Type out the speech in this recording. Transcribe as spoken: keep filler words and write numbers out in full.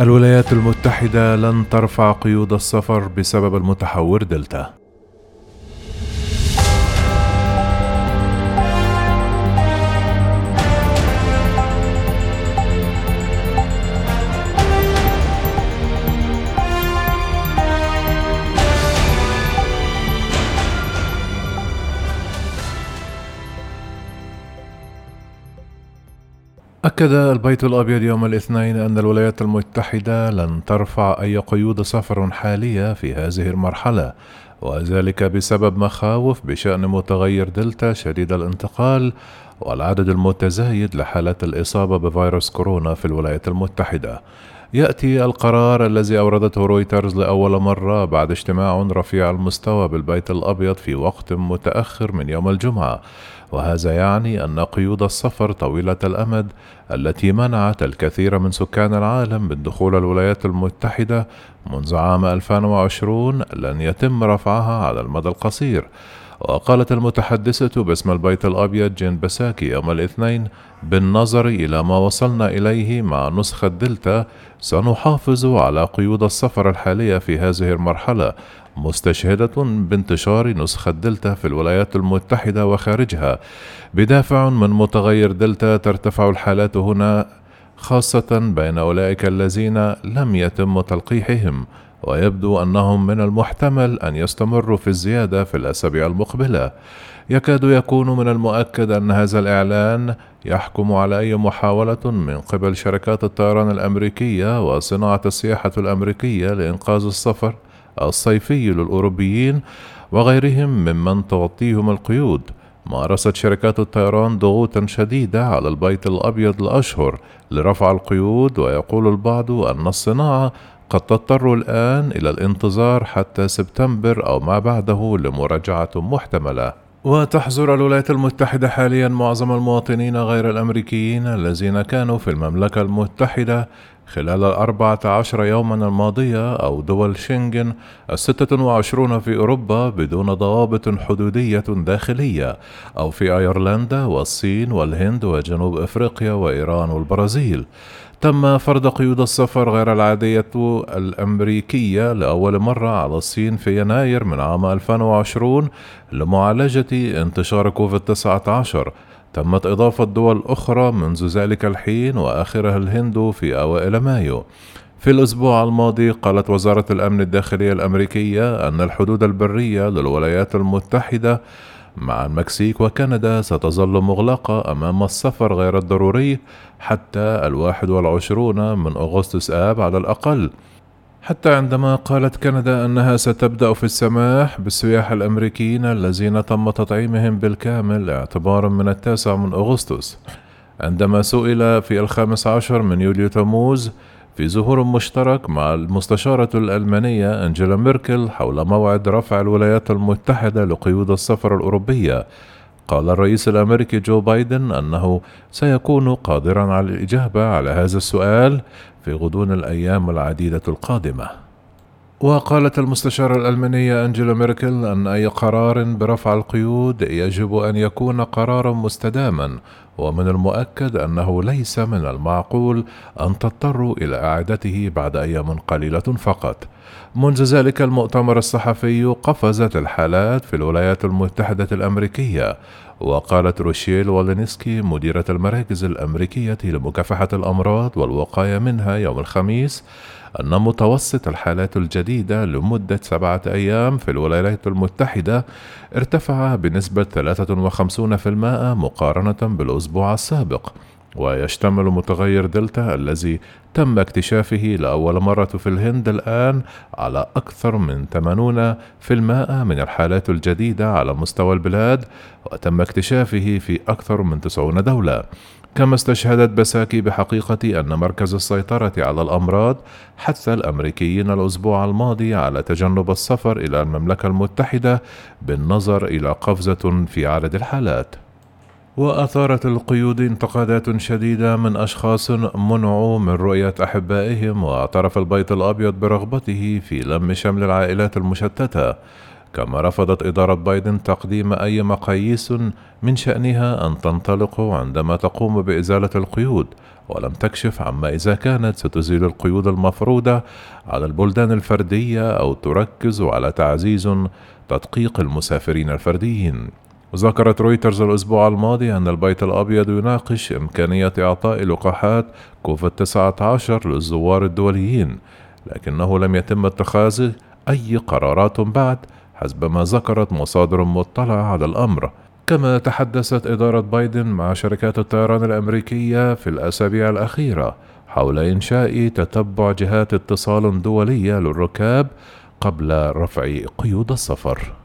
الولايات المتحدة لن ترفع قيود السفر بسبب المتحور دلتا. أكد البيت الأبيض يوم الاثنين أن الولايات المتحدة لن ترفع أي قيود سفر حالية في هذه المرحلة، وذلك بسبب مخاوف بشأن متغير دلتا شديد الانتقال والعدد المتزايد لحالات الإصابة بفيروس كورونا في الولايات المتحدة. يأتي القرار الذي أوردته رويترز لأول مرة بعد اجتماع رفيع المستوى بالبيت الأبيض في وقت متأخر من يوم الجمعة، وهذا يعني أن قيود السفر طويلة الأمد التي منعت الكثير من سكان العالم من دخول الولايات المتحدة منذ عام ألفين وعشرين لن يتم رفعها على المدى القصير. وقالت المتحدثة باسم البيت الأبيض جين باسكي يوم الاثنين: بالنظر إلى ما وصلنا إليه مع نسخة دلتا، سنحافظ على قيود السفر الحالية في هذه المرحلة، مستشهدة بانتشار نسخة دلتا في الولايات المتحدة وخارجها. بدافع من متغير دلتا ترتفع الحالات هنا، خاصة بين أولئك الذين لم يتم تلقيحهم، ويبدو أنهم من المحتمل أن يستمروا في الزيادة في الأسابيع المقبلة. يكاد يكون من المؤكد أن هذا الإعلان يحكم على أي محاولة من قبل شركات الطيران الأمريكية وصناعة السياحة الأمريكية لإنقاذ السفر الصيفي للأوروبيين وغيرهم ممن تغطيهم القيود. مارست شركات الطيران ضغوطا شديدة على البيت الأبيض لأشهر لرفع القيود، ويقول البعض أن الصناعة قد تضطر الآن إلى الانتظار حتى سبتمبر أو ما بعده لمراجعة محتملة. وتحظر الولايات المتحدة حاليا معظم المواطنين غير الأمريكيين الذين كانوا في المملكة المتحدة خلال الأربعة عشر يوما الماضية أو دول شنغن الستة وعشرون في أوروبا بدون ضوابط حدودية داخلية، أو في أيرلندا والصين والهند وجنوب أفريقيا وإيران والبرازيل. تم فرض قيود السفر غير العادية الأمريكية لأول مرة على الصين في يناير من عام ألفين وعشرين لمعالجة انتشار كوفيد تسعة عشر. تمت إضافة دول أخرى منذ ذلك الحين، وآخرها الهند في أوائل مايو. في الأسبوع الماضي قالت وزارة الأمن الداخلي الأمريكية أن الحدود البرية للولايات المتحدة مع المكسيك وكندا ستظل مغلقة أمام السفر غير الضروري حتى الواحد والعشرون من أغسطس آب على الأقل، حتى عندما قالت كندا أنها ستبدأ في السماح بالسياح الأمريكيين الذين تم تطعيمهم بالكامل اعتبارا من التاسع من أغسطس. عندما سئل في الخامس عشر من يوليو تموز في ظهور مشترك مع المستشارة الألمانية أنجيلا ميركل حول موعد رفع الولايات المتحدة لقيود السفر الأوروبية، قال الرئيس الأمريكي جو بايدن أنه سيكون قادرا على الإجابة على هذا السؤال في غضون الأيام العديدة القادمة. وقالت المستشارة الألمانية أنجيلا ميركل أن أي قرار برفع القيود يجب أن يكون قرارا مستداما، ومن المؤكد أنه ليس من المعقول أن تضطروا إلى إعادته بعد أيام قليلة فقط. منذ ذلك المؤتمر الصحفي قفزت الحالات في الولايات المتحدة الأمريكية، وقالت روشيل ولينسكي مديرة المراكز الأمريكية لمكافحة الأمراض والوقاية منها يوم الخميس أن متوسط الحالات الجديدة لمدة سبعة أيام في الولايات المتحدة ارتفع بنسبة ثلاثة وخمسين بالمئة مقارنة بالأسبوع السابق، ويشتمل متغير دلتا الذي تم اكتشافه لأول مرة في الهند الآن على أكثر من ثمانين بالمئة من الحالات الجديدة على مستوى البلاد، وتم اكتشافه في أكثر من تسعين دولة. كما استشهدت باسكي بحقيقة أن مركز السيطرة على الأمراض حث الأمريكيين الأسبوع الماضي على تجنب السفر إلى المملكة المتحدة بالنظر إلى قفزة في عدد الحالات. وأثارت القيود انتقادات شديدة من أشخاص منعوا من رؤية أحبائهم، واعترف البيت الأبيض برغبته في لم شمل العائلات المشتتة. كما رفضت إدارة بايدن تقديم أي مقاييس من شأنها أن تنطلق عندما تقوم بإزالة القيود، ولم تكشف عما إذا كانت ستزيل القيود المفروضة على البلدان الفردية أو تركز على تعزيز تدقيق المسافرين الفرديين. ذكرت رويترز الأسبوع الماضي أن البيت الأبيض يناقش إمكانية إعطاء لقاحات كوفيد تسعة عشر للزوار الدوليين، لكنه لم يتم اتخاذ أي قرارات بعد حسب ما ذكرت مصادر مطلعة على الأمر. كما تحدثت إدارة بايدن مع شركات الطيران الأمريكية في الأسابيع الأخيرة حول إنشاء تتبع جهات اتصال دولية للركاب قبل رفع قيود السفر.